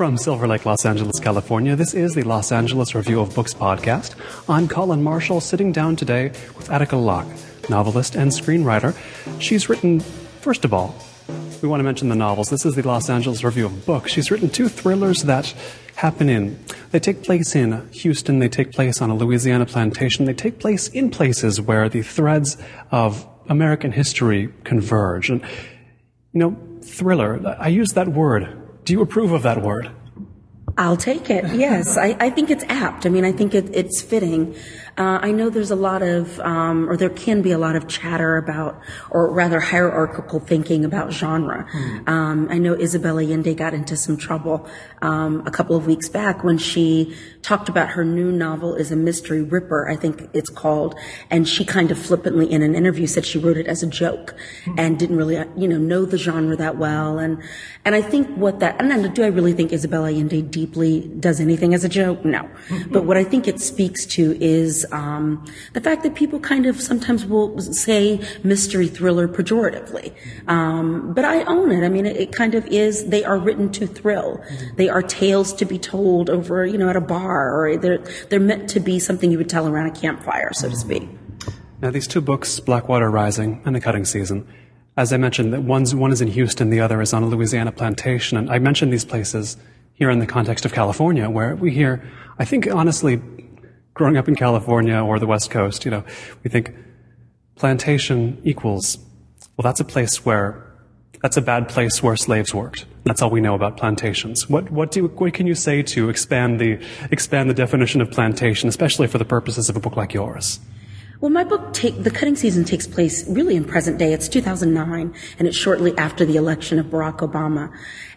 From Silver Lake, Los Angeles, California, this is the Los Angeles Review of Books podcast. I'm Colin Marshall, sitting down today with Attica Locke, novelist and screenwriter. She's written, first of all, we want to mention the novels. This is the Los Angeles Review of Books. She's written two thrillers that they take place in Houston. They take place on a Louisiana plantation. They take place in places where the threads of American history converge. And, you know, thriller, I use that word. Do you approve of that word? I'll take it, yes. I think it's apt. I mean, I think it's fitting. I know there's a lot of, or there can be a lot of chatter about, or rather hierarchical thinking about genre. I know Isabella Allende got into some trouble a couple of weeks back when she talked about her new novel is a mystery ripper, I think it's called, and she kind of flippantly in an interview said she wrote it as a joke and didn't really, know the genre that well. And I think do I really think Isabella Allende deeply does anything as a joke? No. But what I think it speaks to is the fact that people kind of sometimes will say mystery thriller pejoratively. But I own it. I mean, it kind of is, they are written to thrill. They are tales to be told over, at a bar, or they're meant to be something you would tell around a campfire, so to speak. Now, these two books, Blackwater Rising and The Cutting Season, as I mentioned, that one is in Houston, the other is on a Louisiana plantation, and I mentioned these places here in the context of California, where we hear, I think, honestly, growing up in California or the West Coast, we think plantation equals, well, that's a bad place where slaves worked. That's all we know about plantations. What can you say to expand the definition of plantation, especially for the purposes of a book like yours? Well, my book, The Cutting Season, takes place really in present day. It's 2009, and it's shortly after the election of Barack Obama.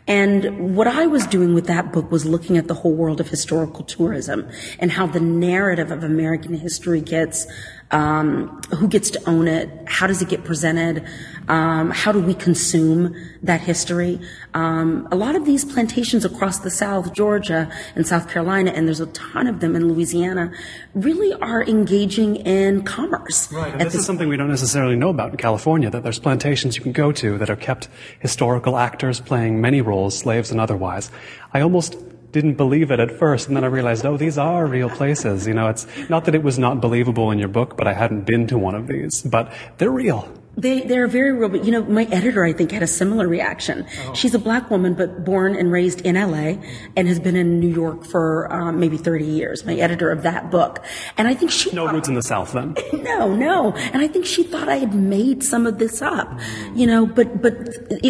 And what I was doing with that book was looking at the whole world of historical tourism and how the narrative of American history gets, who gets to own it, how does it get presented, how do we consume that history. A lot of these plantations across the South, Georgia and South Carolina, and there's a ton of them in Louisiana, really are engaging in commerce. Right, and this is something we don't necessarily know about in California, that there's plantations you can go to that are kept historical actors playing many roles, slaves and otherwise. I almost didn't believe it at first, and then I realized, oh, these are real places. It's not that it was not believable in your book, but I hadn't been to one of these. But they're real. They're very real, but my editor, I think, had a similar reaction. Oh. She's a black woman, but born and raised in LA and has been in New York for, maybe 30 years, my editor of that book. And I think she... No roots in the South, then? No. And I think she thought I had made some of this up, but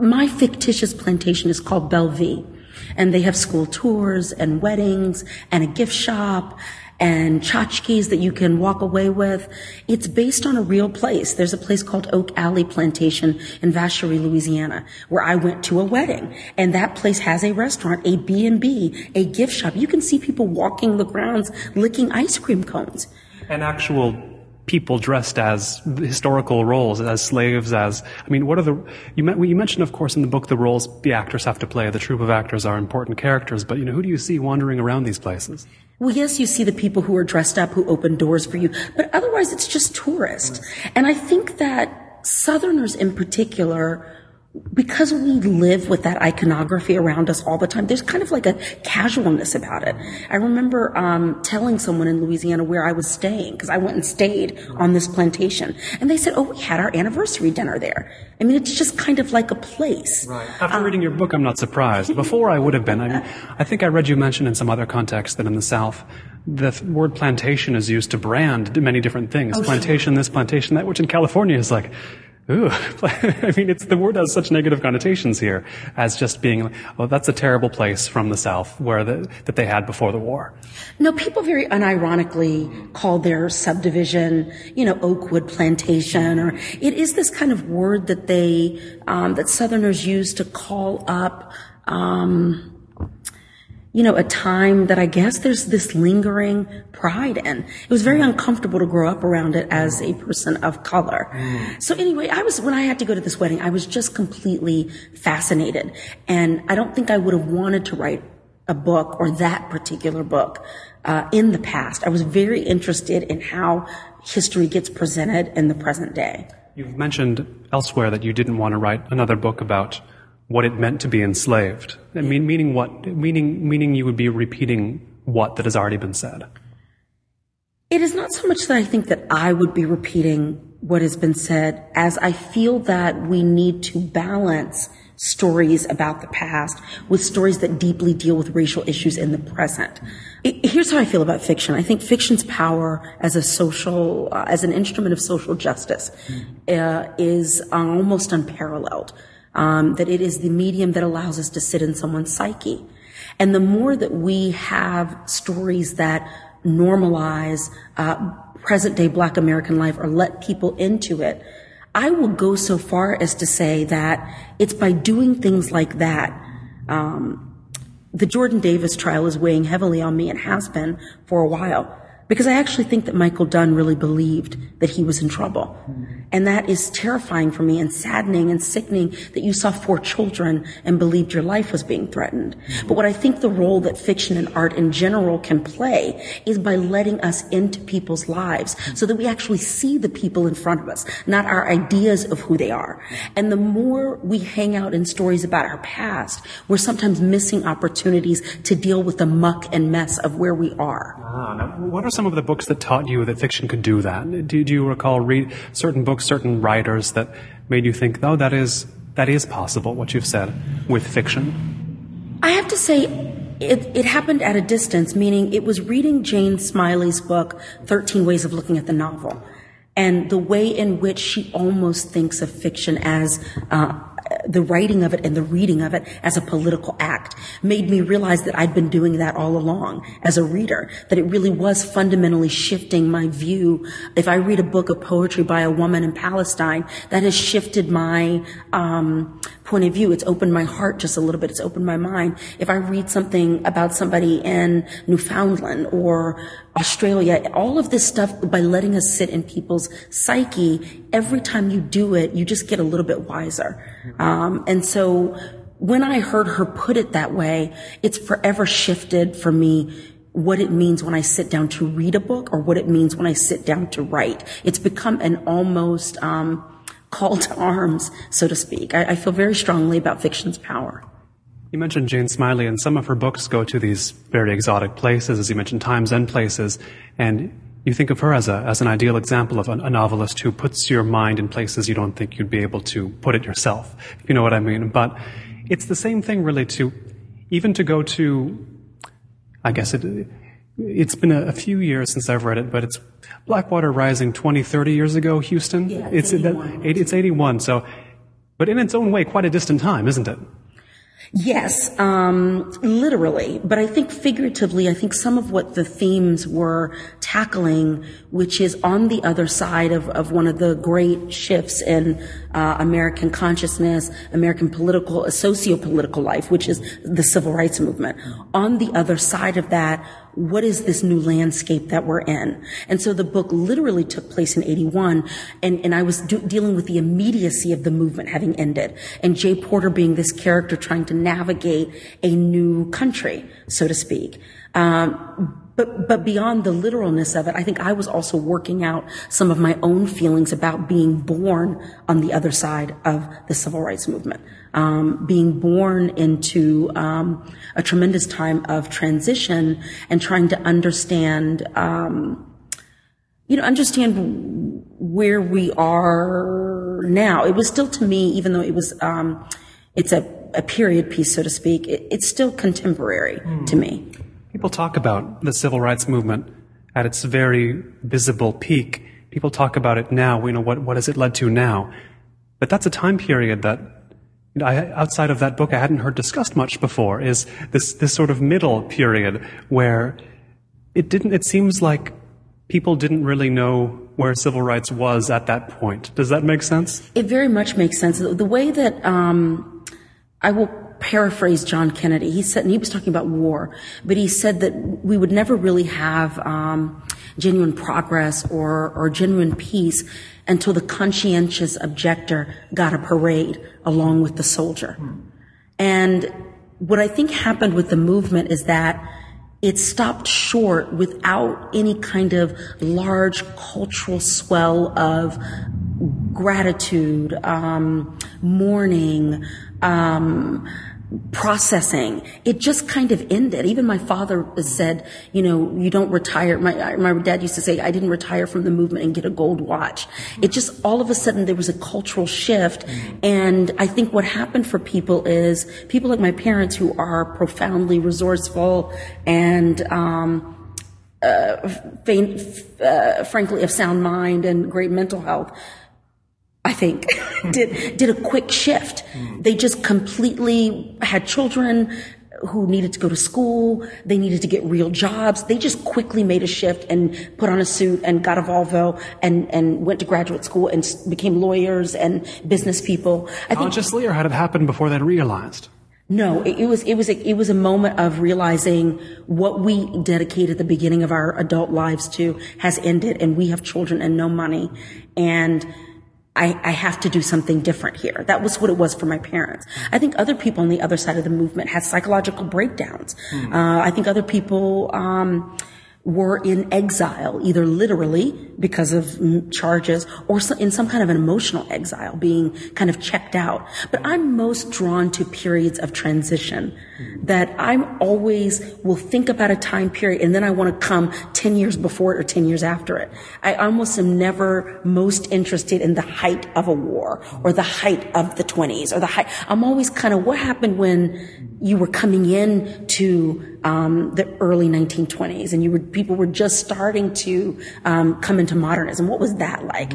my fictitious plantation is called Bellevue. And they have school tours and weddings and a gift shop and tchotchkes that you can walk away with. It's based on a real place. There's a place called Oak Alley Plantation in Vacherie, Louisiana, where I went to a wedding. And that place has a restaurant, a B&B, a gift shop. You can see people walking the grounds, licking ice cream cones. And actual people dressed as historical roles, as slaves, you mentioned, of course, in the book, the roles the actors have to play. The troupe of actors are important characters, but, who do you see wandering around these places? Well, yes, you see the people who are dressed up, who open doors for you, but otherwise it's just tourists. And I think that Southerners in particular, because we live with that iconography around us all the time, there's kind of like a casualness about it. I remember telling someone in Louisiana where I was staying, because I went and stayed on this plantation. And they said, oh, we had our anniversary dinner there. I mean, it's just kind of like a place. Right. After reading your book, I'm not surprised. Before I would have been. I think I read you mention in some other context that in the South, the word plantation is used to brand many different things. Oh, plantation, sure. This, plantation, that, which in California is like... Ooh, the word has such negative connotations here as just being, oh, that's a terrible place from the South that they had before the war. No, people very unironically call their subdivision, Oakwood Plantation, or it is this kind of word that they, that Southerners use to call up, a time that I guess there's this lingering pride in. It was very uncomfortable to grow up around it as a person of color. So anyway, when I had to go to this wedding, I was just completely fascinated. And I don't think I would have wanted to write a book, or that particular book, in the past. I was very interested in how history gets presented in the present day. You've mentioned elsewhere that you didn't want to write another book about what it meant to be enslaved. I mean, meaning what? Meaning you would be repeating what that has already been said. It is not so much that I think that I would be repeating what has been said as I feel that we need to balance stories about the past with stories that deeply deal with racial issues in the present. Here's how I feel about fiction. I think fiction's power as a social, as an instrument of social justice is almost unparalleled. That it is the medium that allows us to sit in someone's psyche. And the more that we have stories that normalize present-day Black American life or let people into it, I will go so far as to say that it's by doing things like that. The Jordan Davis trial is weighing heavily on me and has been for a while, because I actually think that Michael Dunn really believed that he was in trouble. And that is terrifying for me and saddening and sickening, that you saw 4 children and believed your life was being threatened. But what I think the role that fiction and art in general can play is by letting us into people's lives so that we actually see the people in front of us, not our ideas of who they are. And the more we hang out in stories about our past, we're sometimes missing opportunities to deal with the muck and mess of where we are. Now, what are some of the books that taught you that fiction could do that? Do you recall read certain books, certain writers that made you think, oh, that is possible, what you've said with fiction? I have to say it happened at a distance, meaning it was reading Jane Smiley's book, 13 Ways of Looking at the Novel, and the way in which she almost thinks of fiction as the writing of it and the reading of it as a political act made me realize that I'd been doing that all along as a reader, that it really was fundamentally shifting my view. If I read a book of poetry by a woman in Palestine, that has shifted my point of view. It's opened my heart just a little bit. It's opened my mind. If I read something about somebody in Newfoundland or Australia, all of this stuff, by letting us sit in people's psyche, every time you do it, you just get a little bit wiser. And so when I heard her put it that way, it's forever shifted for me what it means when I sit down to read a book or what it means when I sit down to write. It's become an almost call to arms, so to speak. I feel very strongly about fiction's power. You mentioned Jane Smiley, and some of her books go to these very exotic places, as you mentioned, times and places, and you think of her as an ideal example of a novelist who puts your mind in places you don't think you'd be able to put it yourself, if you know what I mean. But it's the same thing, really, to go to, I guess it's been a few years since I've read it, but it's Blackwater Rising 20, 30 years ago, Houston? Yeah, it's 81, so, but in its own way, quite a distant time, isn't it? Yes, literally, but I think figuratively, I think some of what the themes were tackling, which is on the other side of one of the great shifts in American consciousness, American socio-political life, which is the civil rights movement. On the other side of that, what is this new landscape that we're in? And so the book literally took place in 81, and I was dealing with the immediacy of the movement having ended, and Jay Porter being this character trying to navigate a new country, so to speak. But beyond the literalness of it, I think I was also working out some of my own feelings about being born on the other side of the civil rights movement, being born into a tremendous time of transition and trying to understand, understand where we are now. It was still, to me, even though it was, it's a period piece, so to speak, it's still contemporary to me. People talk about the civil rights movement at its very visible peak. People talk about it now. We know what has it led to now. But that's a time period that, outside of that book, I hadn't heard discussed much before, is this sort of middle period where it seems like people didn't really know where civil rights was at that point. Does that make sense? It very much makes sense. The way that I will paraphrase John Kennedy. He said, and he was talking about war, but he said that we would never really have genuine progress or genuine peace until the conscientious objector got a parade along with the soldier. And what I think happened with the movement is that it stopped short without any kind of large cultural swell of gratitude, mourning, processing. It just kind of ended. Even my father said, you know, you don't retire. My dad used to say, I didn't retire from the movement and get a gold watch. It just, all of a sudden, there was a cultural shift. And I think what happened for people is, people like my parents, who are profoundly resourceful and frankly of sound mind and great mental health, I think, did a quick shift. They just completely had children who needed to go to school. They needed to get real jobs. They just quickly made a shift and put on a suit and got a Volvo and went to graduate school and became lawyers and business people. Consciously, or had it happened before they realized? No, it was a moment of realizing what we dedicated the beginning of our adult lives to has ended, and we have children and no money, and I have to do something different here. That was what it was for my parents. I think other people on the other side of the movement had psychological breakdowns. Mm. I think other people were in exile, either literally because of charges or in some kind of an emotional exile, being kind of checked out. But I'm most drawn to periods of transition, that I'm always will think about a time period and then I want to come 10 years before it or 10 years after it. I almost am never most interested in the height of a war or the height of the 20s or the height. I'm always kind of, what happened when you were coming in to the early 1920s and people were just starting to come into modernism? What was that like?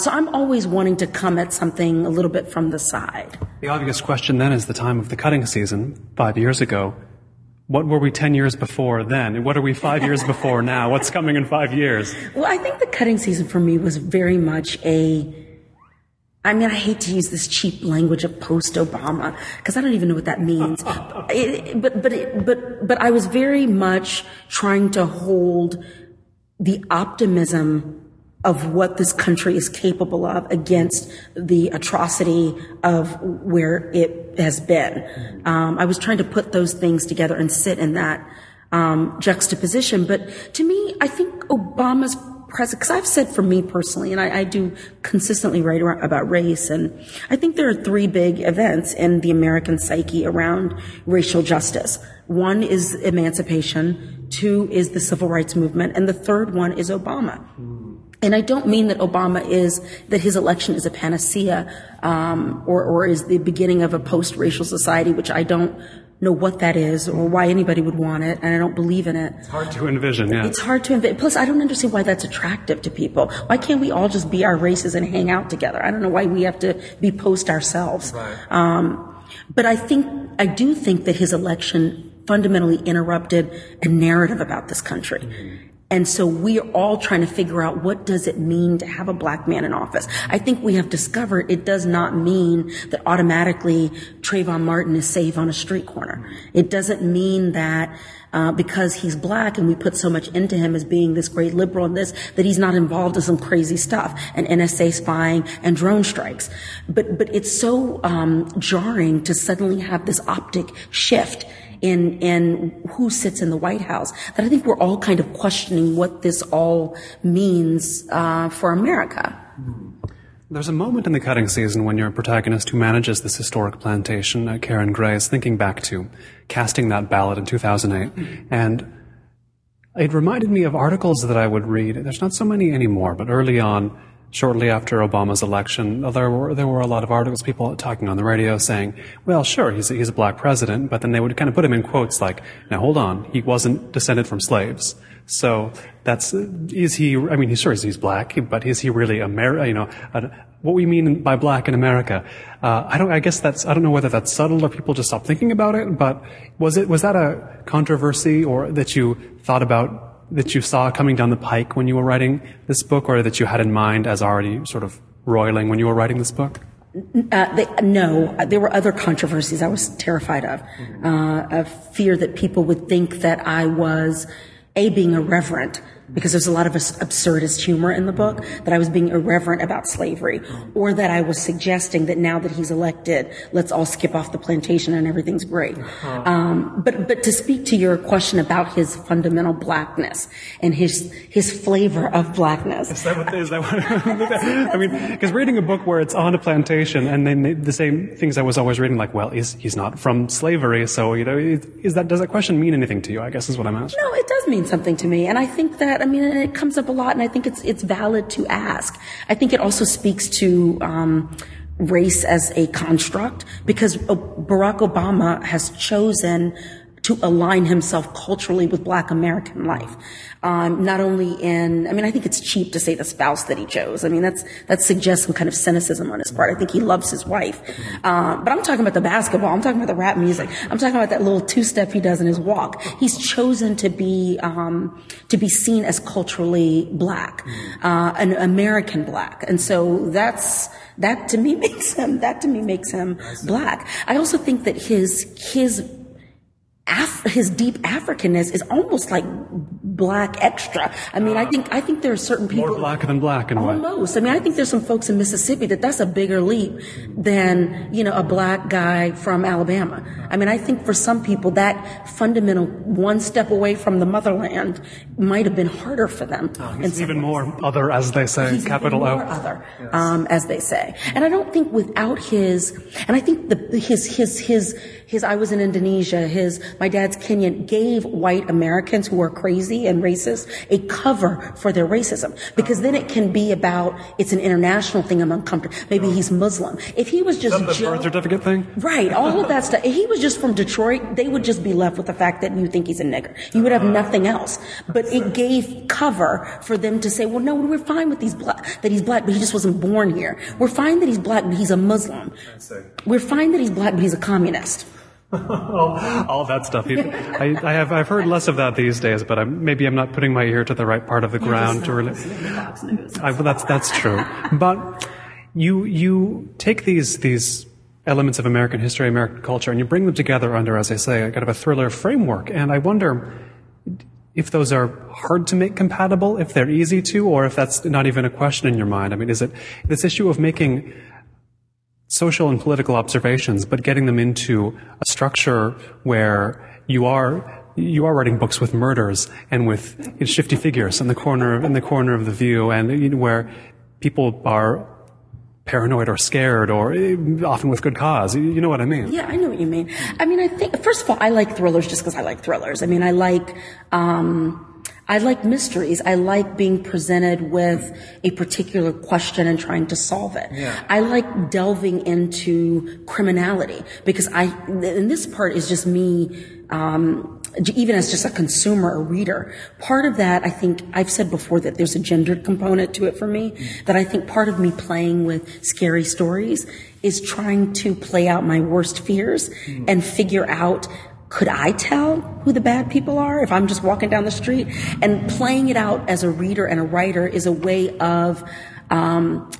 So I'm always wanting to come at something a little bit from the side. The obvious question then is the time of The Cutting Season, 5 years ago. What were we 10 years before then? What are we 5 years before now? What's coming in 5 years? Well, I think The Cutting Season for me was very much I hate to use this cheap language of post-Obama, because I don't even know what that means. But I was very much trying to hold the optimism of what this country is capable of against the atrocity of where it has been. I was trying to put those things together and sit in that juxtaposition. But to me, I think Obama's present, because I've said for me personally, and I do consistently write about race, and I think there are three big events in the American psyche around racial justice. One is emancipation, two is the civil rights movement, and the third one is Obama. And I don't mean that Obama that his election is a panacea, or is the beginning of a post-racial society, which I don't know what that is or why anybody would want it, and I don't believe in it. It's hard to envision, yeah. It's hard to envision. Plus, I don't understand why that's attractive to people. Why can't we all just be our races and hang out together? I don't know why we have to be post ourselves. Right. But I do think that his election fundamentally interrupted a narrative about this country. Mm-hmm. And so we are all trying to figure out, what does it mean to have a black man in office? I think we have discovered it does not mean that automatically Trayvon Martin is safe on a street corner. It doesn't mean that because he's black and we put so much into him as being this great liberal and this, that he's not involved in some crazy stuff and NSA spying and drone strikes. But it's so jarring to suddenly have this optic shift in who sits in the White House, that I think we're all kind of questioning what this all means for America. There's a moment in The Cutting Season when your protagonist, who manages this historic plantation, Karen Gray, is thinking back to casting that ballot in 2008. Mm-hmm. And it reminded me of articles that I would read. There's not so many anymore, but early on, shortly after Obama's election, there were a lot of articles, people talking on the radio saying, well, sure, he's a black president, but then they would kind of put him in quotes like, now hold on, he wasn't descended from slaves. So he's black, but is he really American? You know, what we mean by black in America? I don't know whether that's subtle or people just stop thinking about it, but was that a controversy or that you thought about, that you saw coming down the pike when you were writing this book, or that you had in mind as already sort of roiling when you were writing this book? No, there were other controversies I was terrified of. A fear that people would think that I was, being irreverent, because there's a lot of absurdist humor in the book, that I was being irreverent about slavery, or that I was suggesting that now that he's elected, let's all skip off the plantation and everything's great. But to speak to your question about his fundamental blackness and his flavor of blackness. Is that what I mean, because reading a book where it's on a plantation and then the same things I was always reading, like, well, he's not from slavery, so, you know, does that question mean anything to you, I guess is what I'm asking. No, it does mean something to me, and I think that, I mean, it comes up a lot, and I think it's valid to ask. I think it also speaks to race as a construct, because Barack Obama has chosen to align himself culturally with Black American life. Not only in, I mean, I think it's cheap to say the spouse that he chose. I mean, that suggests some kind of cynicism on his part. I think he loves his wife. But I'm talking about the basketball. I'm talking about the rap music. I'm talking about that little two-step he does in his walk. He's chosen to be seen as culturally Black, an American Black. And so that to me makes him, Black. I also think that his deep Africanness is almost like Black extra. I mean, I think there are certain people more Black than Black in almost. I mean, I think there's some folks in Mississippi that's a bigger leap than, you know, a Black guy from Alabama. I mean, I think for some people that fundamental one step away from the motherland might have been harder for them. It's even more other, as they say, capital O. Other, as they say. And I don't think without his, and I think his I was in Indonesia, my dad's Kenyan, gave white Americans who are crazy and racist a cover for their racism, because then it can be about, it's an international thing, I'm uncomfortable. Maybe he's Muslim. If he was just the birth certificate thing? Right, all of that stuff. If he was just from Detroit, they would just be left with the fact that you think he's a nigger. You would have nothing else. But it gave cover for them to say, well, no, we're fine with that he's Black, but he just wasn't born here. We're fine that he's Black, but he's a Muslim. We're fine that he's Black, but he's a communist. All that stuff. I've heard less of that these days, but maybe I'm not putting my ear to the right part of the ground to really. That's true. But you take these elements of American history, American culture, and you bring them together under, as I say, a kind of a thriller framework. And I wonder if those are hard to make compatible, if they're easy to, or if that's not even a question in your mind. I mean, is it this issue of making social and political observations, but getting them into a structure where you are writing books with murders and with shifty figures in the corner of the view, and where people are paranoid or scared, or often with good cause. You know what I mean? Yeah, I know what you mean. I mean, I think, first of all, I like thrillers just because I like thrillers. I mean, I like mysteries. I like being presented with a particular question and trying to solve it. Yeah. I like delving into criminality, because and this part is just me, even as just a consumer or reader. Part of that, I think, I've said before that there's a gendered component to it for me, that I think part of me playing with scary stories is trying to play out my worst fears and figure out, could I tell who the bad people are if I'm just walking down the street? And playing it out as a reader and a writer is a way of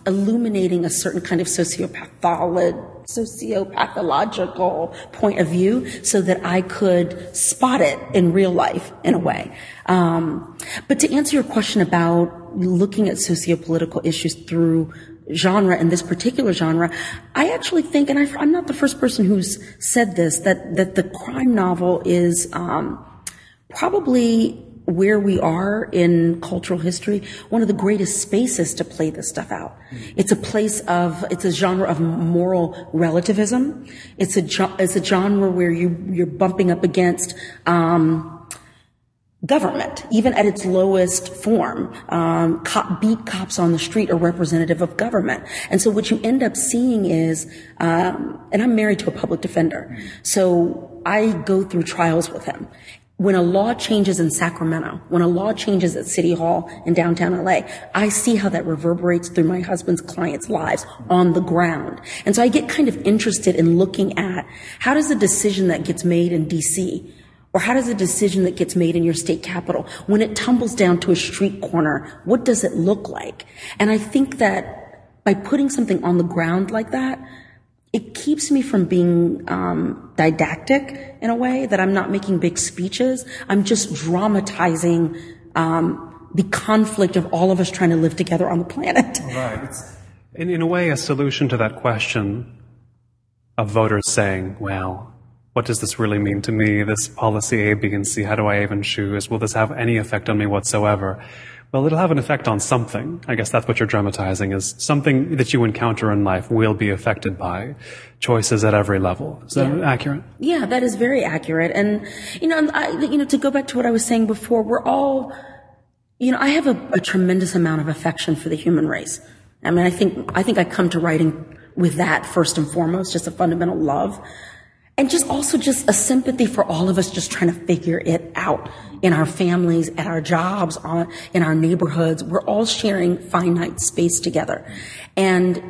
illuminating a certain kind of sociopathological point of view, so that I could spot it in real life in a way. But to answer your question about looking at sociopolitical issues through genre, in this particular genre, I actually think, and I'm not the first person who's said this, that the crime novel is probably, where we are in cultural history, one of the greatest spaces to play this stuff out. It's a place of, it's a genre of moral relativism. It's a genre where you're bumping up against government, even at its lowest form. Beat cops on the street are representative of government. And so what you end up seeing is, and I'm married to a public defender, so I go through trials with him. When a law changes in Sacramento, when a law changes at City Hall in downtown LA, I see how that reverberates through my husband's clients' lives on the ground. And so I get kind of interested in looking at, how does a decision that gets made in DC, or how does a decision that gets made in your state capital, when it tumbles down to a street corner, what does it look like? And I think that by putting something on the ground like that, it keeps me from being didactic in a way, that I'm not making big speeches. I'm just dramatizing the conflict of all of us trying to live together on the planet. Right. It's, in a way, a solution to that question of voters saying, well, what does this really mean to me? This policy A, B, and C, how do I even choose? Will this have any effect on me whatsoever? Well, it'll have an effect on something. I guess that's what you're dramatizing, is something that you encounter in life will be affected by choices at every level. Is that accurate? Yeah, that is very accurate. And, to go back to what I was saying before, we're all, I have a tremendous amount of affection for the human race. I mean, I think I come to writing with that first and foremost, just a fundamental love. And also a sympathy for all of us just trying to figure it out in our families, at our jobs, in our neighborhoods. We're all sharing finite space together. And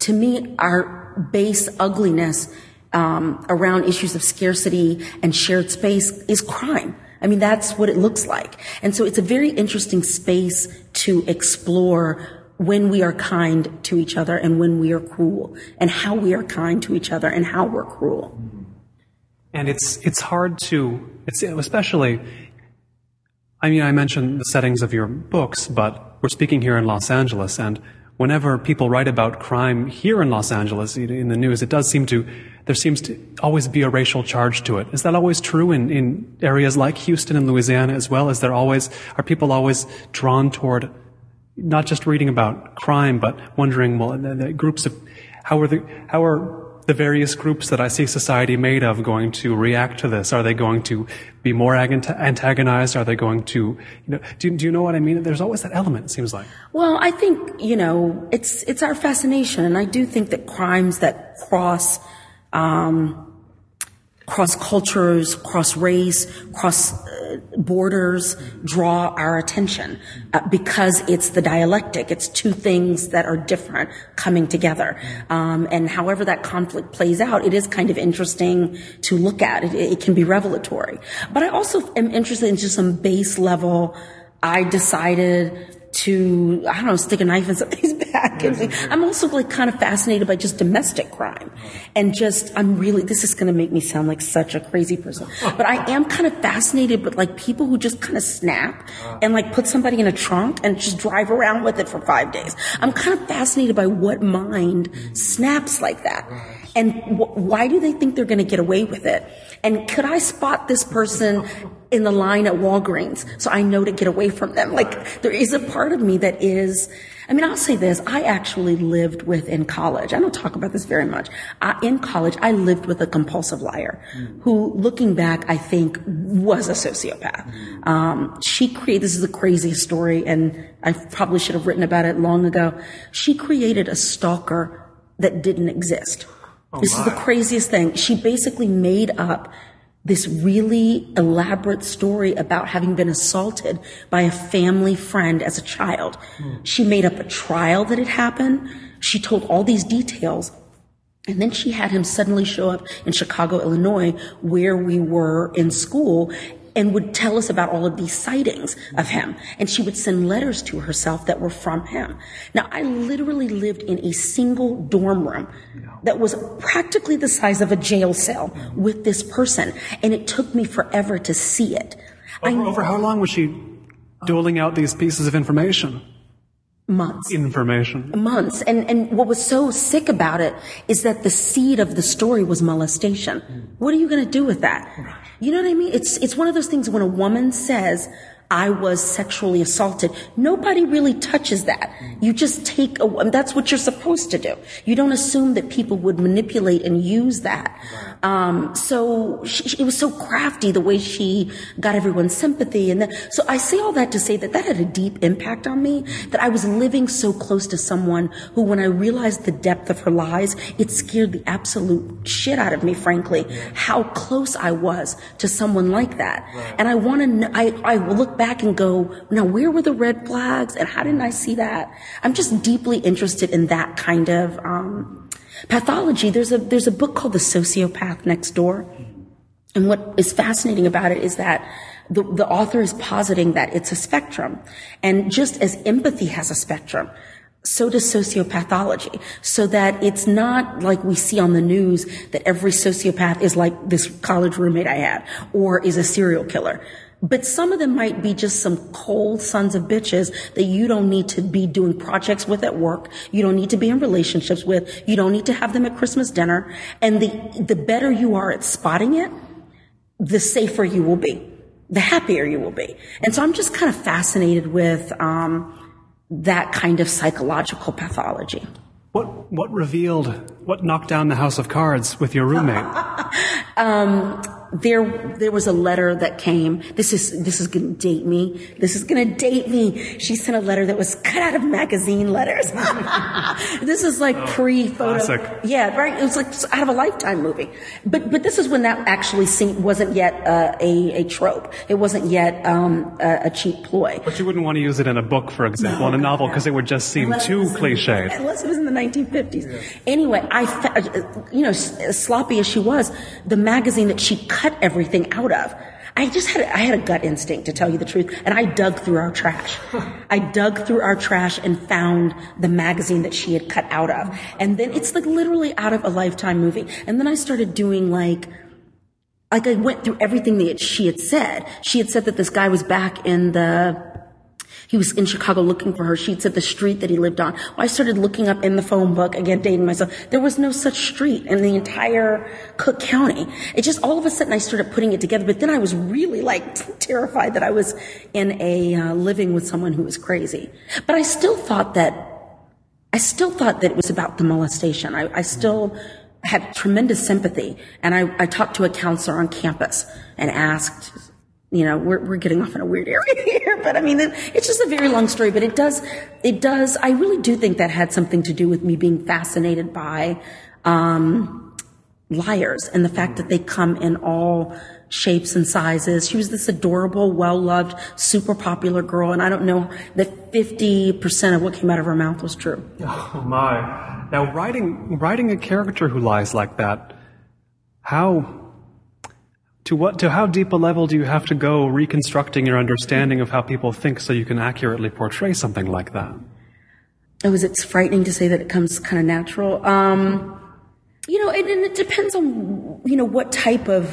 to me, our base ugliness around issues of scarcity and shared space is crime. I mean, that's what it looks like. And so it's a very interesting space to explore when we are kind to each other and when we are cruel, and how we are kind to each other and how we're cruel. And it's hard to, especially, I mean, I mentioned the settings of your books, but we're speaking here in Los Angeles, and whenever people write about crime here in Los Angeles in the news, it does seem to, there seems to always be a racial charge to it. Is that always true in areas like Houston and Louisiana as well? Are people always drawn toward not just reading about crime, but wondering, well, the groups of, how are the various groups that I see society made of going to react to this? Are they going to be more antagonized? Are they going to, do you know what I mean? There's always that element, it seems like. Well, I think, it's our fascination. And I do think that crimes that cross cultures, cross race, cross borders draw our attention because it's the dialectic. It's two things that are different coming together. And however that conflict plays out, it is kind of interesting to look at. It can be revelatory. But I also am interested in just some base level. I decided to, stick a knife in somebody's back. I'm also kind of fascinated by just domestic crime. And this is going to make me sound like such a crazy person. But I am kind of fascinated with people who just kind of snap and put somebody in a trunk and just drive around with it for 5 days. I'm kind of fascinated by what mind snaps like that. And why do they think they're going to get away with it? And could I spot this person in the line at Walgreens so I know to get away from them? There is a part of me that is, I'll say this, I actually lived with in college, I don't talk about this very much, in college I lived with a compulsive liar who, looking back, I think was a sociopath. This is the craziest story, and I probably should have written about it long ago. She created a stalker that didn't exist. This is the craziest thing. She basically made up this really elaborate story about having been assaulted by a family friend as a child. She made up a trial that had happened. She told all these details. And then she had him suddenly show up in Chicago, Illinois, where we were in school, and would tell us about all of these sightings of him. And she would send letters to herself that were from him. Now, I literally lived in a single dorm room that was practically the size of a jail cell with this person. And it took me forever to see it. Over how long was she doling out these pieces of information? Months. Information. Months. And what was so sick about it is that the seed of the story was molestation. What are you going to do with that? You know what I mean? It's one of those things when a woman says, I was sexually assaulted, nobody really touches that. You just that's what you're supposed to do. You don't assume that people would manipulate and use that. It was so crafty the way she got everyone's sympathy. And so I say all that to say that had a deep impact on me, that I was living so close to someone who, when I realized the depth of her lies, it scared the absolute shit out of me, frankly, how close I was to someone like that. And I want to know, I will look back and go, now where were the red flags and how didn't I see that? I'm just deeply interested in that kind of pathology. There's a book called The Sociopath Next Door. And what is fascinating about it is that the author is positing that it's a spectrum. And just as empathy has a spectrum, so does sociopathology, so that it's not like we see on the news that every sociopath is like this college roommate I had or is a serial killer. But some of them might be just some cold sons of bitches that you don't need to be doing projects with at work. You don't need to be in relationships with. You don't need to have them at Christmas dinner. And the better you are at spotting it, the safer you will be, the happier you will be. And so I'm just kind of fascinated with that kind of psychological pathology. What revealed, what knocked down the house of cards with your roommate? There was a letter that came. This is going to date me. She sent a letter that was cut out of magazine letters. This is like pre-photo. Classic. Yeah, right. It was like out of a Lifetime movie. But this is when that actually wasn't yet a trope. It wasn't yet a cheap ploy. But you wouldn't want to use it in a book, for example, in a novel, because it would just seem too cliched. Unless it was in the 1950s. Yeah. Anyway, as sloppy as she was, the magazine that she cut everything out of. I had a gut instinct, to tell you the truth, and I dug through our trash. and found the magazine that she had cut out of. And then it's like literally out of a Lifetime movie. And then I started doing like I went through everything that she had said. She had said that this guy was he was in Chicago looking for her. She'd said the street that he lived on. Well, I started looking up in the phone book, again, dating myself. There was no such street in the entire Cook County. It just, all of a sudden, I started putting it together. But then I was really, terrified that I was in living with someone who was crazy. But I still thought that it was about the molestation. I still had tremendous sympathy. And I talked to a counselor on campus and asked, we're getting off in a weird area here, but I mean, it's just a very long story, but it does, I really do think that had something to do with me being fascinated by, liars and the fact that they come in all shapes and sizes. She was this adorable, well-loved, super popular girl, and I don't know that 50% of what came out of her mouth was true. Oh my. Now, writing a character who lies like that, how deep a level do you have to go reconstructing your understanding of how people think so you can accurately portray something like that? It's frightening to say that it comes kind of natural. And it depends on, what type of,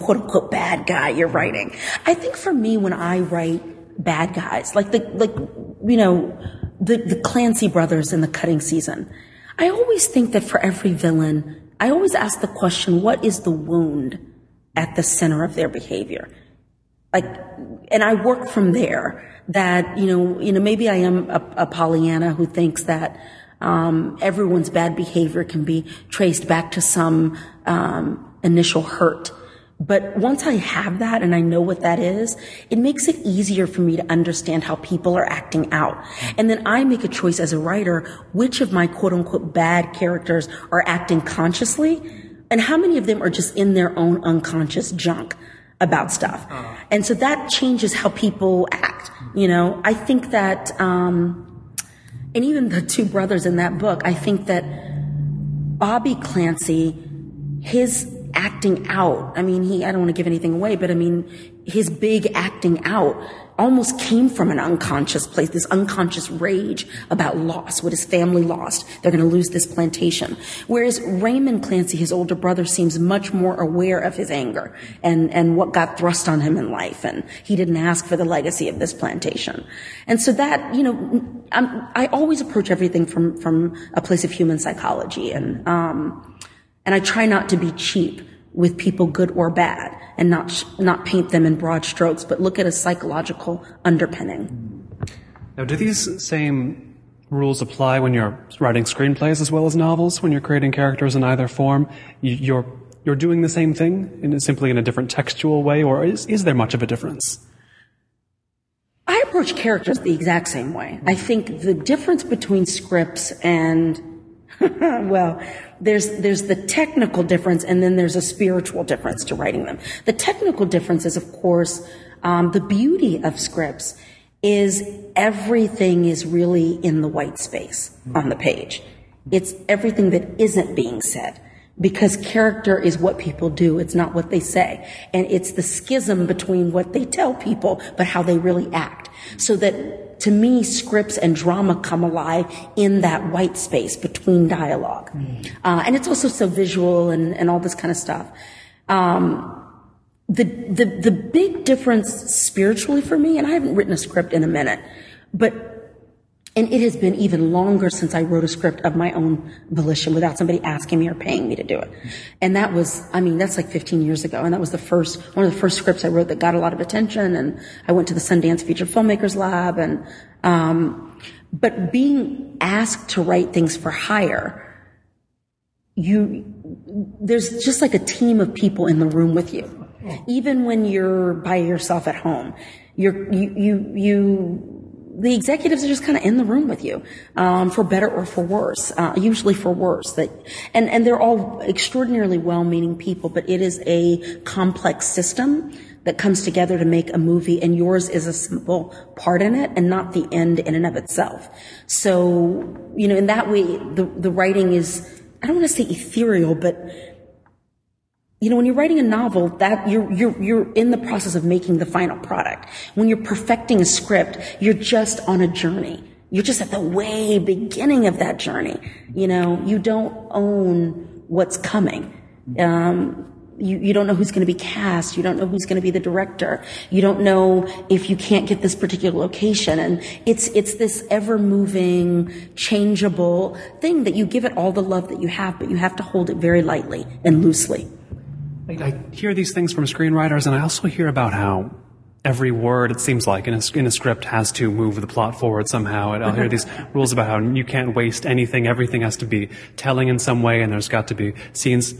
quote unquote bad guy you're writing. I think for me, when I write bad guys, the Clancy brothers in The Cutting Season, I always think that for every villain, I always ask the question, what is the wound at the center of their behavior? And I work from there, that, maybe I am a Pollyanna who thinks that everyone's bad behavior can be traced back to some initial hurt. But once I have that and I know what that is, it makes it easier for me to understand how people are acting out. And then I make a choice as a writer, which of my quote unquote bad characters are acting consciously, and how many of them are just in their own unconscious junk about stuff. And so that changes how people act, I think that, and even the two brothers in that book, I think that Bobby Clancy, his acting out, I don't want to give anything away, but his big acting out almost came from an unconscious place, this unconscious rage about loss, what his family lost. They're going to lose this plantation. Whereas Raymond Clancy, his older brother, seems much more aware of his anger and what got thrust on him in life. And he didn't ask for the legacy of this plantation. And so that, I always approach everything from a place of human psychology. And I try not to be cheap with people, good or bad, and not paint them in broad strokes, but look at a psychological underpinning. Now, do these same rules apply when you're writing screenplays as well as novels, when you're creating characters in either form? You're doing the same thing, simply in a different textual way, or is there much of a difference? I approach characters the exact same way. I think the difference between scripts and well, there's the technical difference, and then there's a spiritual difference to writing them. The technical difference is, of course, the beauty of scripts is everything is really in the white space on the page. It's everything that isn't being said, because character is what people do. It's not what they say. And it's the schism between what they tell people but how they really act. So that, to me, scripts and drama come alive in that white space between dialogue. And it's also so visual and all this kind of stuff. the big difference spiritually for me, and I haven't written a script in a minute, and it has been even longer since I wrote a script of my own volition without somebody asking me or paying me to do it. And that was, I mean, that's like 15 years ago. And that was one of the first scripts I wrote that got a lot of attention. And I went to the Sundance Feature Filmmakers Lab. And, but being asked to write things for hire, there's just like a team of people in the room with you. Even when you're by yourself at home, the executives are just kind of in the room with you, for better or for worse, usually for worse. And they're all extraordinarily well-meaning people, but it is a complex system that comes together to make a movie, and yours is a simple part in it and not the end in and of itself. So, you know, in that way, the writing is, I don't want to say ethereal, but, you know, when you're writing a novel, that you're in the process of making the final product. When you're perfecting a script, you're just on a journey. You're just at the way beginning of that journey. You know, you don't own what's coming. You don't know who's going to be cast. You don't know who's going to be the director. You don't know if you can't get this particular location. And it's this ever-moving, changeable thing that you give it all the love that you have, but you have to hold it very lightly and loosely. I hear these things from screenwriters, and I also hear about how every word, it seems like, in a script has to move the plot forward somehow. And I'll hear these rules about how you can't waste anything. Everything has to be telling in some way, and there's got to be scenes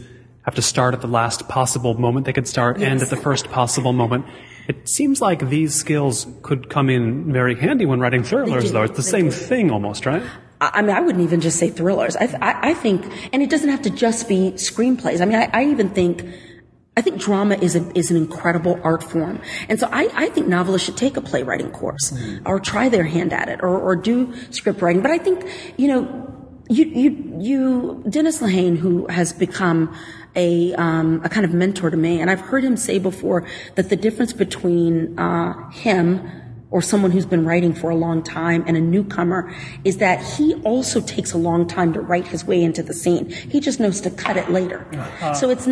have to start at the last possible moment they could start, yes, and at the first possible moment. It seems like these skills could come in very handy when writing thrillers, though. It's the same thing almost, right? I mean, I wouldn't even just say thrillers. I think, and it doesn't have to just be screenplays. I mean, I even think... I think drama is an incredible art form. And so I think novelists should take a playwriting course, or try their hand at it, or do script writing. But I think, you know, Dennis Lehane, who has become a kind of mentor to me, and I've heard him say before that the difference between, him or someone who's been writing for a long time and a newcomer is that he also takes a long time to write his way into the scene. He just knows to cut it later. So it's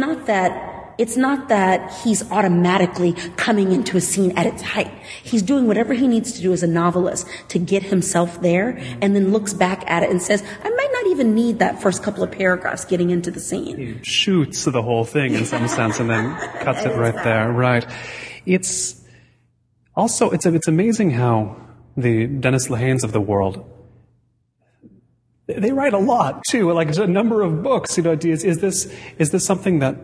not that he's automatically coming into a scene at its height. He's doing whatever he needs to do as a novelist to get himself there, and then looks back at it and says, I might not even need that first couple of paragraphs getting into the scene. He shoots the whole thing in some sense and then cuts it right there. Right. It's also, it's amazing how the Dennis Lehanes of the world, they write a lot too, like a number of books. You know, is this something that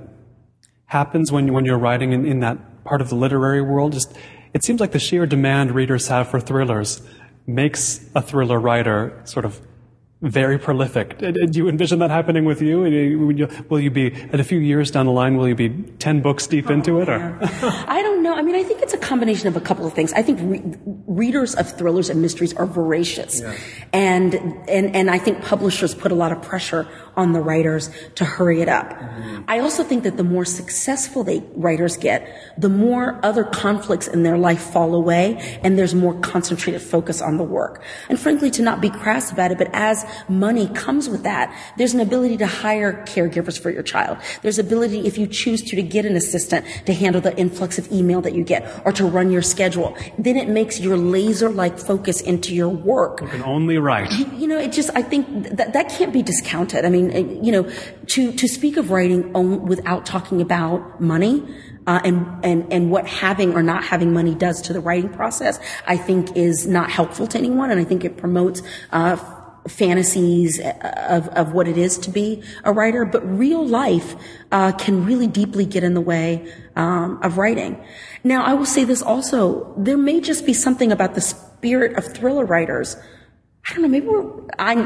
happens when you're writing in that part of the literary world? Just, it seems like the sheer demand readers have for thrillers makes a thriller writer sort of very prolific. Do you envision that happening with you? Will you be, in a few years down the line, will you be 10 books deep into it? Or? I don't know. I mean, I think it's a combination of a couple of things. I think readers of thrillers and mysteries are voracious. Yeah. And I think publishers put a lot of pressure on the writers to hurry it up. Mm-hmm. I also think that the more successful writers get, the more other conflicts in their life fall away, and there's more concentrated focus on the work. And frankly, to not be crass about it, but as money comes with that, there's an ability to hire caregivers for your child. There's ability, if you choose to get an assistant to handle the influx of email that you get, or to run your schedule. Then it makes your laser-like focus into your work. You can only write. You know, it just, I think that can't be discounted. I mean, you know, to speak of writing without talking about money, and what having or not having money does to the writing process, I think is not helpful to anyone, and I think it promotes, fantasies of what it is to be a writer, but real life can really deeply get in the way of writing. Now, I will say this also, there may just be something about the spirit of thriller writers. I don't know, maybe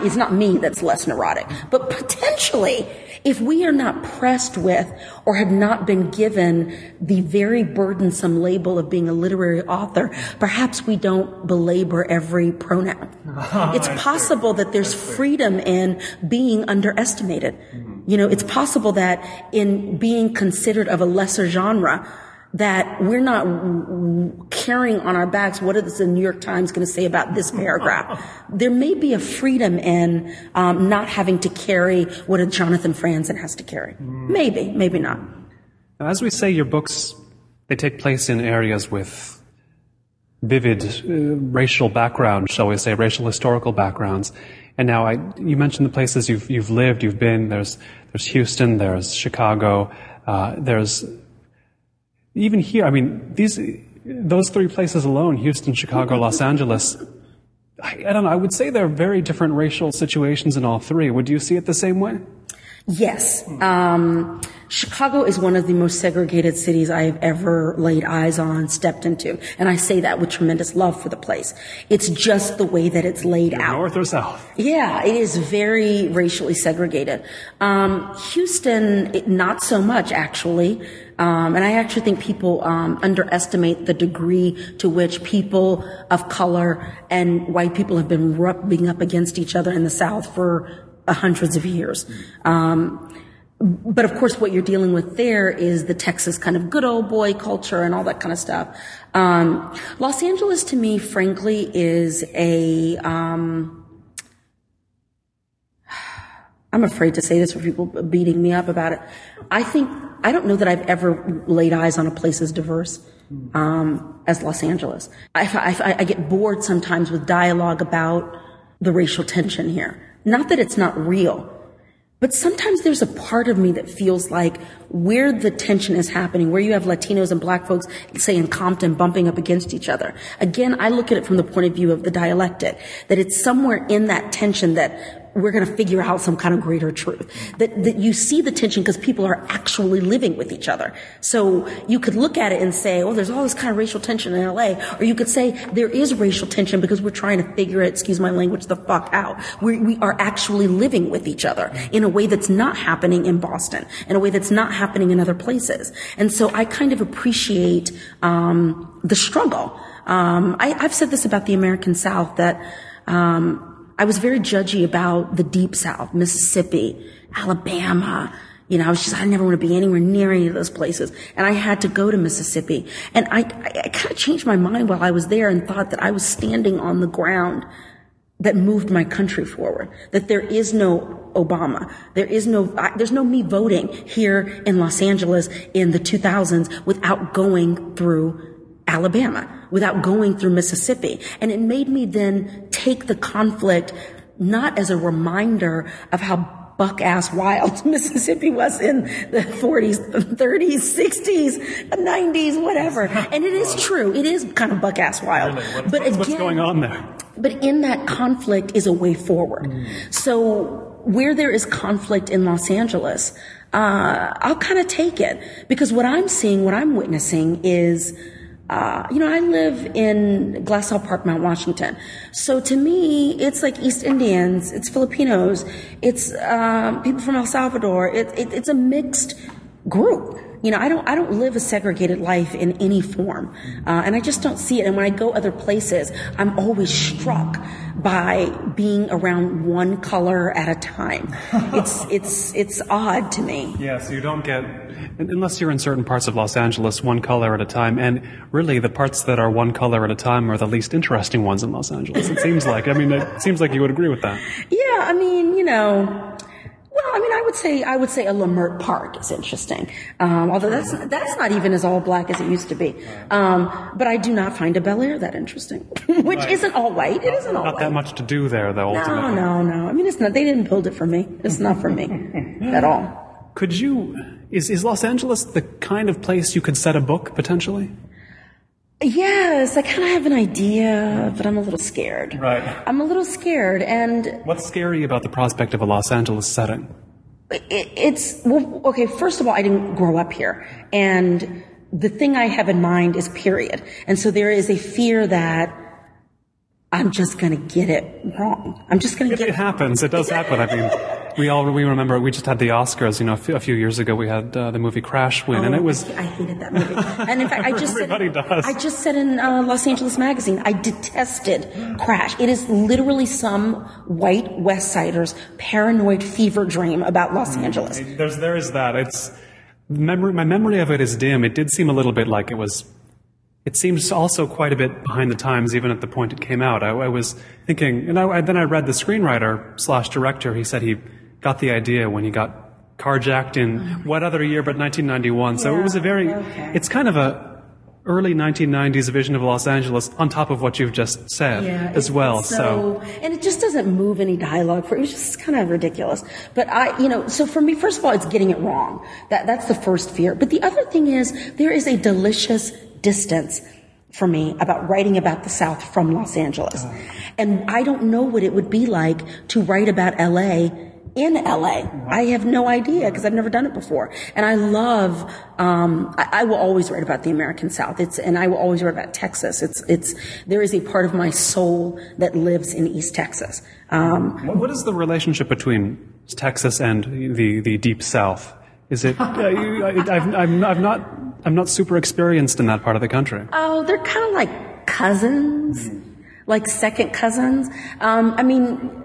it's not me that's less neurotic, but potentially, if we are not pressed with or have not been given the very burdensome label of being a literary author, perhaps we don't belabor every pronoun. It's possible that there's freedom in being underestimated. You know, it's possible that in being considered of a lesser genre, that we're not carrying on our backs, what is the New York Times going to say about this paragraph? There may be a freedom in not having to carry what a Jonathan Franzen has to carry. Maybe, maybe not. Now, as we say, your books, They take place in areas with vivid racial backgrounds, shall we say, racial historical backgrounds. And now you mentioned the places you've lived, you've been. There's Houston, there's Chicago, there's even here. I mean, those three places alone, Houston, Chicago, Los Angeles, I don't know, I would say they're very different racial situations in all three. Would you see it the same way? Yes. Chicago is one of the most segregated cities I have ever laid eyes on, stepped into. And I say that with tremendous love for the place. It's just the way that it's laid out. North or south? Yeah, it is very racially segregated. Houston, not so much, actually. And I actually think people underestimate the degree to which people of color and white people have been rubbing up against each other in the South for hundreds of years. But of course what you're dealing with there is the Texas kind of good old boy culture and all that kind of stuff. Los Angeles to me, frankly, is a, I'm afraid to say this for people beating me up about it. I don't know that I've ever laid eyes on a place as diverse as Los Angeles. I get bored sometimes with dialogue about the racial tension here. Not that it's not real, but sometimes there's a part of me that feels like where the tension is happening, where you have Latinos and black folks, say in Compton, bumping up against each other. Again, I look at it from the point of view of the dialectic, that it's somewhere in that tension that we're going to figure out some kind of greater truth. That you see the tension because people are actually living with each other. So you could look at it and say, oh, there's all this kind of racial tension in LA. Or you could say there is racial tension because we're trying to figure it, excuse my language, the fuck out. We are actually living with each other in a way that's not happening in Boston, in a way that's not happening in other places. And so I kind of appreciate, the struggle. I've said this about the American South that, I was very judgy about the Deep South, Mississippi, Alabama. You know, I was just, I never want to be anywhere near any of those places. And I had to go to Mississippi. And I kind of changed my mind while I was there and thought that I was standing on the ground that moved my country forward, that there is no Obama. There's no me voting here in Los Angeles in the 2000s without going through Alabama, without going through Mississippi. And it made me then take the conflict not as a reminder of how buck-ass wild Mississippi was in the 40s, 30s, 60s, 90s, whatever. And it is true. It is kind of buck-ass wild. Really? What's going on there? But in that conflict is a way forward. So where there is conflict in Los Angeles, I'll kind of take it. Because what I'm seeing, what I'm witnessing is... you know, I live in Glassell Park, Mount Washington. So to me, it's like East Indians, it's Filipinos, it's people from El Salvador. It's a mixed group. You know, I don't live a segregated life in any form, and I just don't see it. And when I go other places, I'm always struck by being around one color at a time. It's odd to me. Yeah, so you don't get, unless you're in certain parts of Los Angeles, one color at a time. And really, the parts that are one color at a time are the least interesting ones in Los Angeles, it seems like. I mean, it seems like you would agree with that. Yeah, I mean, you know... Well, I mean, I would say a Leimert Park is interesting, although that's not even as all black as it used to be. But I do not find a Bel Air that interesting, which right. Isn't all white. It isn't all white. Not that much to do there, though. Ultimately. No. I mean, it's not. They didn't build it for me. It's not for me at all. Could you? Is Los Angeles the kind of place you could set a book potentially? Yes, I kind of have an idea, but I'm a little scared. Right. I'm a little scared, and... What's scary about the prospect of a Los Angeles setting? Well, okay, first of all, I didn't grow up here, and the thing I have in mind is period. And so there is a fear that I'm just going to get it wrong. I'm just going to get it... It happens. It does happen. I mean... We remember, we just had the Oscars, you know, a few years ago we had the movie Crash win, and it was... I hated that movie. And in fact, I just said in Los Angeles Magazine, I detested Crash. It is literally some white Westsiders' paranoid fever dream about Los Angeles. There is that. My memory of it is dim. It did seem a little bit like it was... It seems also quite a bit behind the times, even at the point it came out. I was thinking, and then I read the screenwriter/director, he said he... got the idea when he got carjacked in what other year but 1991. So it was a very, it's kind of a, early 1990s vision of Los Angeles on top of what you've just said as well. So, and it just doesn't move any dialogue for it. It's just kind of ridiculous. But I, you know, so for me, first of all, it's getting it wrong. That's the first fear. But the other thing is there is a delicious distance for me about writing about the South from Los Angeles. And I don't know what it would be like to write about LA in LA. I have no idea because I've never done it before. And I love, I will always write about the American South. And I will always write about Texas. There is a part of my soul that lives in East Texas. What is the relationship between Texas and the Deep South? Is it, I'm not super experienced in that part of the country. Oh, they're kind of like cousins, like second cousins. I mean,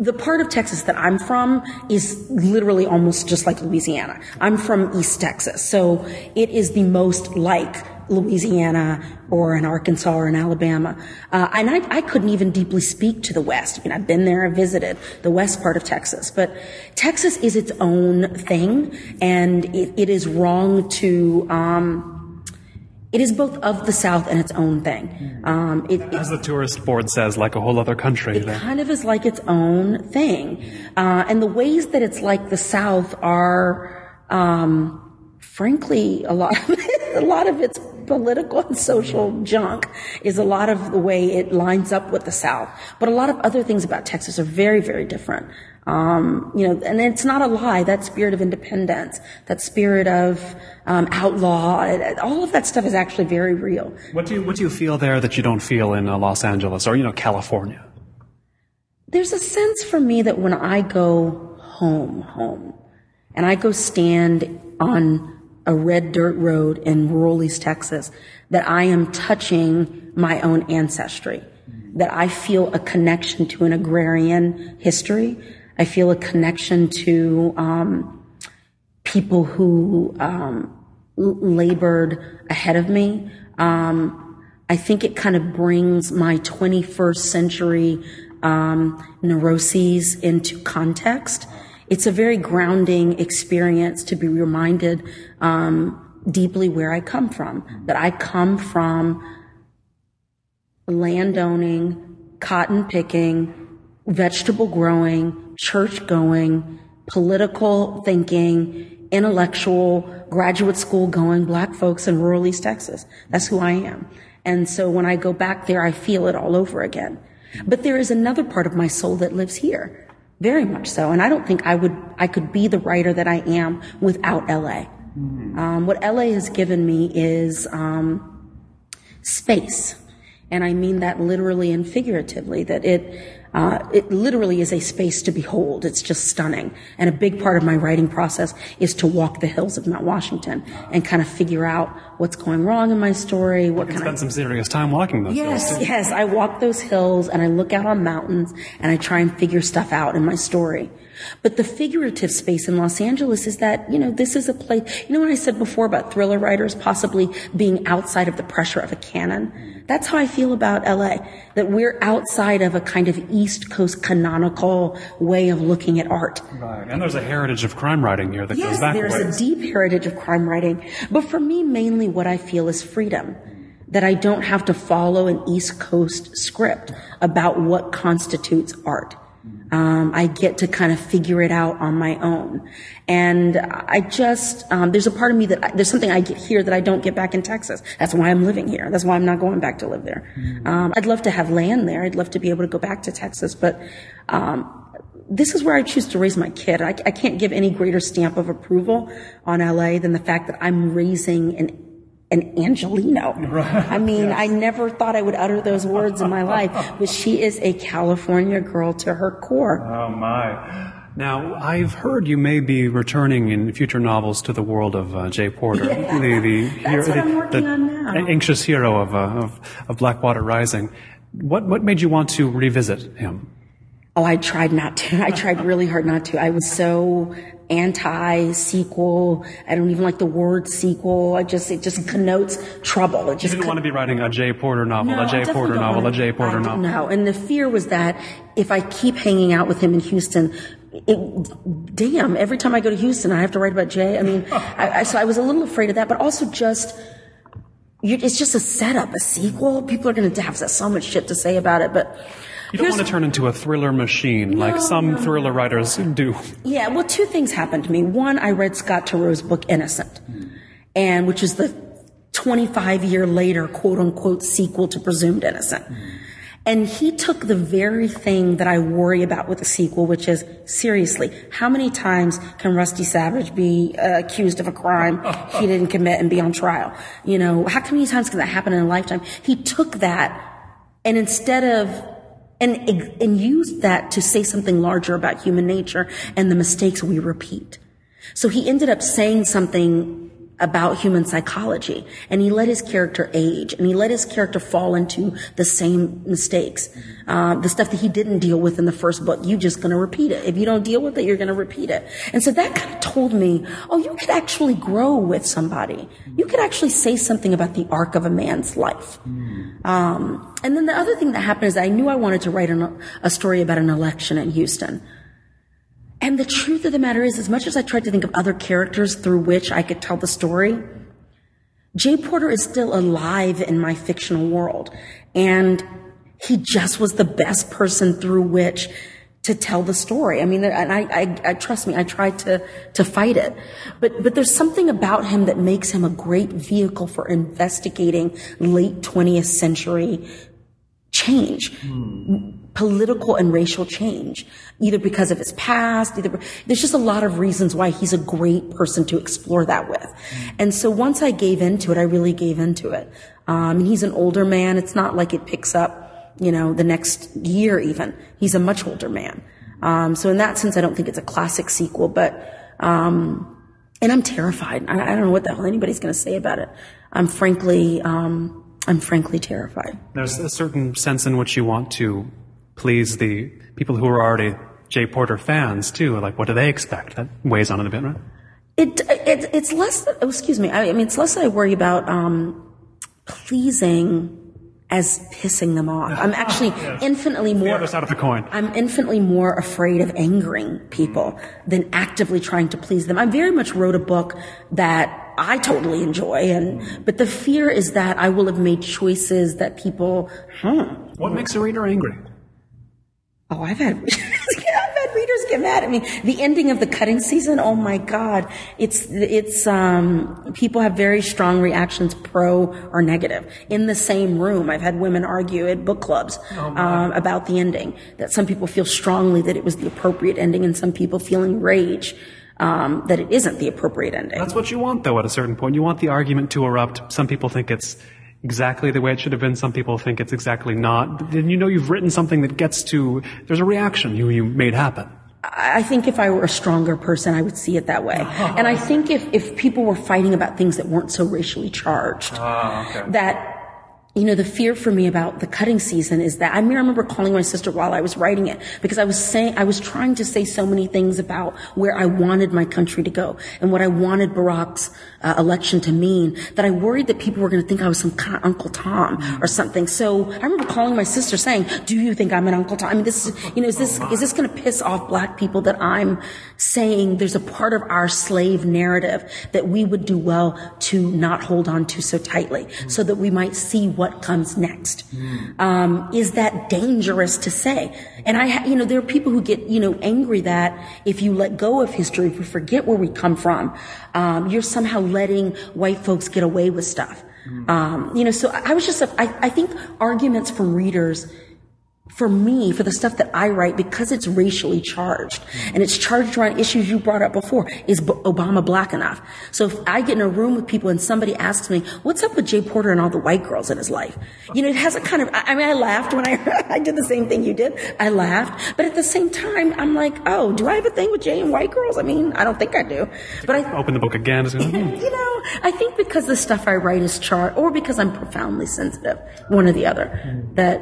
the part of Texas that I'm from is literally almost just like Louisiana. I'm from East Texas, so it is the most like Louisiana or an Arkansas or an Alabama. And I couldn't even deeply speak to the West. I mean, I've been there, I've visited the West part of Texas, but Texas is its own thing, and it is wrong to, it is both of the South and its own thing. As the tourist board says, like a whole other country. It kind of is like its own thing. And the ways that it's like the South are, frankly, a lot of its political and social junk is a lot of the way it lines up with the South. But a lot of other things about Texas are very, very different. You know, and it's not a lie, that spirit of independence, that spirit of, outlaw, all of that stuff is actually very real. What do you feel there that you don't feel in Los Angeles or, you know, California? There's a sense for me that when I go home, and I go stand on a red dirt road in rural East Texas, that I am touching my own ancestry, that I feel a connection to an agrarian history. I feel a connection to people who labored ahead of me. I think it kind of brings my 21st century neuroses into context. It's a very grounding experience to be reminded deeply where I come from, that I come from landowning, cotton picking, vegetable growing, church going, political thinking, intellectual, graduate school going black folks in rural East Texas. That's who I am. And so when I go back there, I feel it all over again. But there is another part of my soul that lives here, very much so. And I don't think I could be the writer that I am without LA. What LA has given me is space. And I mean that literally and figuratively, that it literally is a space to behold. It's just stunning. And a big part of my writing process is to walk the hills of Mount Washington and kind of figure out what's going wrong in my story. What you can spend some serious time walking those hills. Yes. I walk those hills and I look out on mountains and I try and figure stuff out in my story. But the figurative space in Los Angeles is that, you know, this is a place, you know what I said before about thriller writers possibly being outside of the pressure of a canon? That's how I feel about LA, that we're outside of a kind of East Coast canonical way of looking at art. Right, and there's a heritage of crime writing here that goes back. Yes, there's a deep heritage of crime writing. But for me, mainly what I feel is freedom, that I don't have to follow an East Coast script about what constitutes art. I get to kind of figure it out on my own. And I just, there's a part of me that, there's something I get here that I don't get back in Texas. That's why I'm living here. That's why I'm not going back to live there. I'd love to have land there. I'd love to be able to go back to Texas, but, this is where I choose to raise my kid. I can't give any greater stamp of approval on LA than the fact that I'm raising an Angelino. Right. I mean, yes. I never thought I would utter those words in my life, but she is a California girl to her core. Oh, my. Now, I've heard you may be returning in future novels to the world of Jay Porter, the anxious hero of Blackwater Rising. What made you want to revisit him? Oh, I tried not to. I tried really hard not to. I was so anti-sequel. I don't even like the word sequel. It just connotes trouble. It just you didn't want to be writing a Jay Porter novel, a Jay Porter novel. No, and the fear was that if I keep hanging out with him in Houston, damn, every time I go to Houston, I have to write about Jay. I mean, so I was a little afraid of that, but also just it's just a setup, a sequel. People are going to have so much shit to say about it, but... You don't want to turn into a thriller machine like some thriller writers do. Yeah, well, two things happened to me. One, I read Scott Turo's book Innocent, and which is the 25-year later, quote-unquote, sequel to Presumed Innocent. And he took the very thing that I worry about with a sequel, which is, seriously, how many times can Rusty Savage be accused of a crime he didn't commit and be on trial? You know, how many times can that happen in a lifetime? He took that and instead used that to say something larger about human nature and the mistakes we repeat. So he ended up saying something about human psychology, and he let his character age, and he let his character fall into the same mistakes, the stuff that he didn't deal with in the first book. You're just going to repeat it. If you don't deal with it, you're going to repeat it. And so that kind of told me, oh, you could actually grow with somebody. You could actually say something about the arc of a man's life. And then the other thing that happened is I knew I wanted to write a story about an election in Houston. And the truth of the matter is, as much as I tried to think of other characters through which I could tell the story, Jay Porter is still alive in my fictional world. And he just was the best person through which to tell the story. I mean, and I trust me, I tried to fight it. But there's something about him that makes him a great vehicle for investigating late 20th century change. Political and racial change, either because of his past, there's just a lot of reasons why he's a great person to explore that with. And so once I gave into it, I really gave into it. And he's an older man. It's not like it picks up, you know, the next year even. He's a much older man. So in that sense, I don't think it's a classic sequel, but, and I'm terrified. I don't know what the hell anybody's going to say about it. I'm frankly terrified. There's a certain sense in which you want to please the people who are already Jay Porter fans, too. Like, what do they expect? That weighs on it a bit, right? It's less that, it's less that I worry about pleasing as pissing them off. I'm actually infinitely more... The other side of the coin. I'm infinitely more afraid of angering people than actively trying to please them. I very much wrote a book that I totally enjoy, but the fear is that I will have made choices that people... What makes a reader angry? Oh, I've had readers get mad at me. The ending of The Cutting Season, oh my God. It's people have very strong reactions, pro or negative. In the same room, I've had women argue at book clubs, about the ending. That some people feel strongly that it was the appropriate ending, and some people feeling rage, that it isn't the appropriate ending. That's what you want, though, at a certain point. You want the argument to erupt. Some people think it's exactly the way it should have been. Some people think it's exactly not. Then you know you've written something that gets to, there's a reaction you made happen. I think if I were a stronger person, I would see it that way. And I think if people were fighting about things that weren't so racially charged, that, you know, the fear for me about The Cutting Season is that, I mean, I remember calling my sister while I was writing it, because I was trying to say so many things about where I wanted my country to go and what I wanted Barack's election to mean, that I worried that people were going to think I was some kind of Uncle Tom or something. So I remember calling my sister saying, do you think I'm an Uncle Tom? I mean, is this going to piss off black people that I'm saying there's a part of our slave narrative that we would do well to not hold on to so tightly so that we might see what comes next. Is that dangerous to say? And there are people who get, angry that if you let go of history, if we forget where we come from, you're somehow letting white folks get away with stuff. So I think arguments from readers, for me, for the stuff that I write, because it's racially charged, and it's charged around issues you brought up before, is Obama black enough? So if I get in a room with people and somebody asks me, what's up with Jay Porter and all the white girls in his life? It has a kind of, I laughed when I did the same thing you did. I laughed. But at the same time, I'm like, oh, do I have a thing with Jay and white girls? I mean, I don't think I do. But I open the book again. I think because the stuff I write is charged, or because I'm profoundly sensitive, one or the other, that,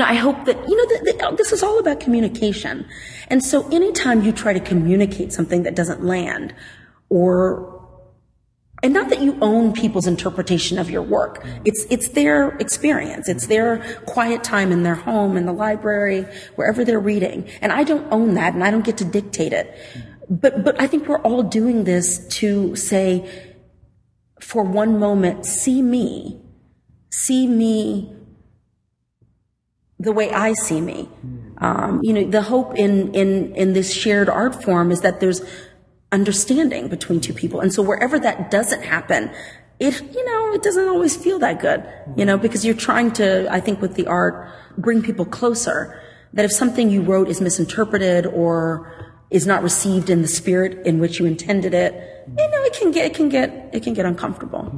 I hope that, this is all about communication. And so anytime you try to communicate something that doesn't land, and not that you own people's interpretation of your work. It's their experience. It's their quiet time in their home, in the library, wherever they're reading. And I don't own that, and I don't get to dictate it. But I think we're all doing this to say, for one moment, see me the way I see me. You know, the hope in this shared art form is that there's understanding between two people. And so wherever that doesn't happen, it, you know, it doesn't always feel that good, you know, because you're trying to, I think with the art, bring people closer. That if something you wrote is misinterpreted or is not received in the spirit in which you intended it, you know, it can get uncomfortable.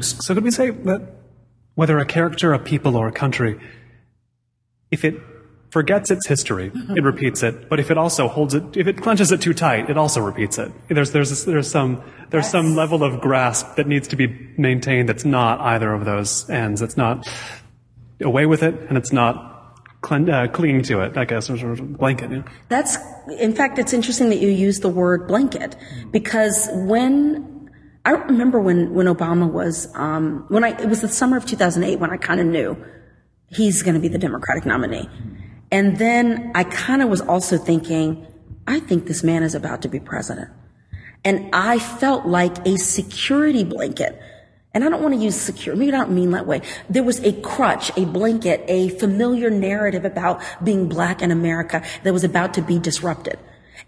So could we say that whether a character, a people, or a country, if it forgets its history, it repeats it. But if it also holds it, if it clenches it too tight, it also repeats it. There's yes. some level of grasp that needs to be maintained. That's not either of those ends. It's not away with it, and it's not clinging to it. I guess or sort of blanket. Yeah. That's in fact. It's interesting that you use the word blanket because when I remember when Obama was it was the summer of 2008 when I kind of knew he's going to be the Democratic nominee. And then I kind of was also thinking, I think this man is about to be president. And I felt like a security blanket. And I don't want to use secure. Maybe I don't mean that way. There was a crutch, a blanket, a familiar narrative about being black in America that was about to be disrupted.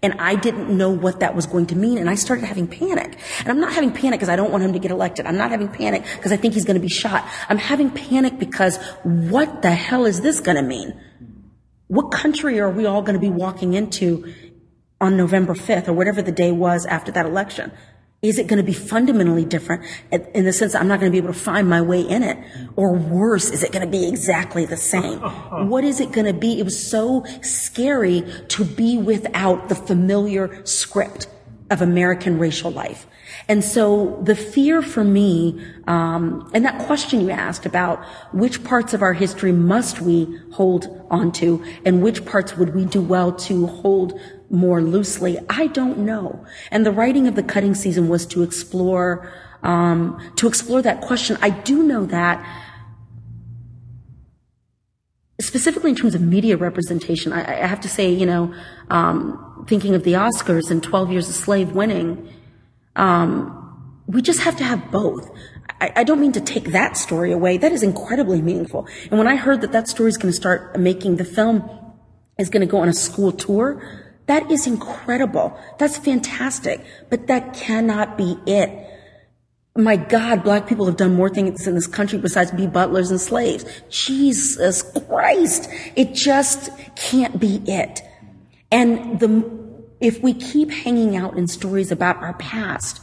And I didn't know what that was going to mean. And I started having panic. And I'm not having panic because I don't want him to get elected. I'm not having panic because I think he's going to be shot. I'm having panic because what the hell is this going to mean? What country are we all going to be walking into on November 5th or whatever the day was after that election? Is it going to be fundamentally different in the sense that I'm not going to be able to find my way in it? Or worse, is it going to be exactly the same? What is it going to be? It was so scary to be without the familiar script of American racial life. And so the fear for me, and that question you asked about which parts of our history must we hold onto and which parts would we do well to hold more loosely, I don't know. And the writing of The Cutting Season was to explore that question. I do know that specifically in terms of media representation, I have to say, you know, thinking of the Oscars and 12 Years a Slave winning, we just have to have both. I don't mean to take that story away. That is incredibly meaningful. And when I heard that story is going to start making, the film is going to go on a school tour, that is incredible. That's fantastic. But that cannot be it. My God, black people have done more things in this country besides be butlers and slaves. Jesus Christ. It just can't be it. And if we keep hanging out in stories about our past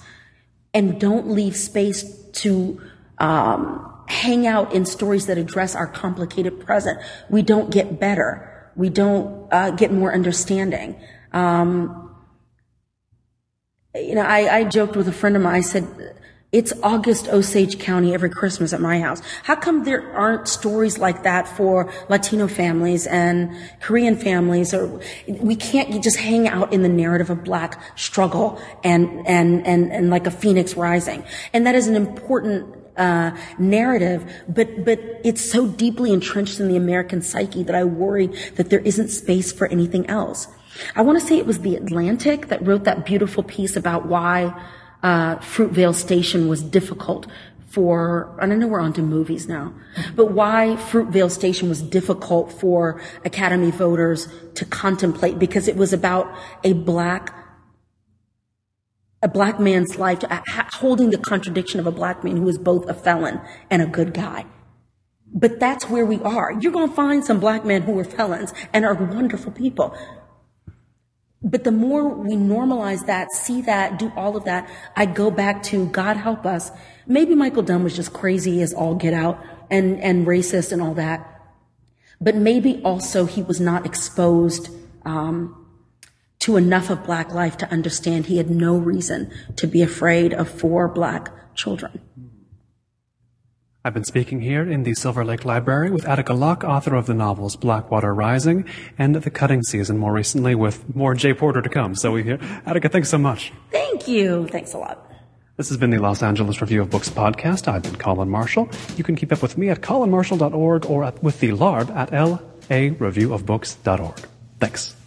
and don't leave space to hang out in stories that address our complicated present, we don't get better. We don't get more understanding. You know, I joked with a friend of mine. I said, it's August Osage County every Christmas at my house. How come there aren't stories like that for Latino families and Korean families? Or we can't just hang out in the narrative of black struggle and like a phoenix rising. And that is an important narrative, but it's so deeply entrenched in the American psyche that I worry that there isn't space for anything else. I want to say it was The Atlantic that wrote that beautiful piece about why Fruitvale Station was difficult for, and I know we're onto movies now, but why Fruitvale Station was difficult for Academy voters to contemplate because it was about a black man's life, holding the contradiction of a black man who is both a felon and a good guy. But that's where we are. You're going to find some black men who are felons and are wonderful people. But the more we normalize that, see that, do all of that, I go back to God help us. Maybe Michael Dunn was just crazy as all get out and racist and all that. But maybe also he was not exposed, to enough of black life to understand he had no reason to be afraid of four black children. I've been speaking here in the Silver Lake Library with Attica Locke, author of the novels Blackwater Rising and The Cutting Season, more recently with more Jay Porter to come. So we hear, Attica, thanks so much. Thank you. Thanks a lot. This has been the Los Angeles Review of Books podcast. I've been Colin Marshall. You can keep up with me at colinmarshall.org or with the LARB at lareviewofbooks.org. Thanks.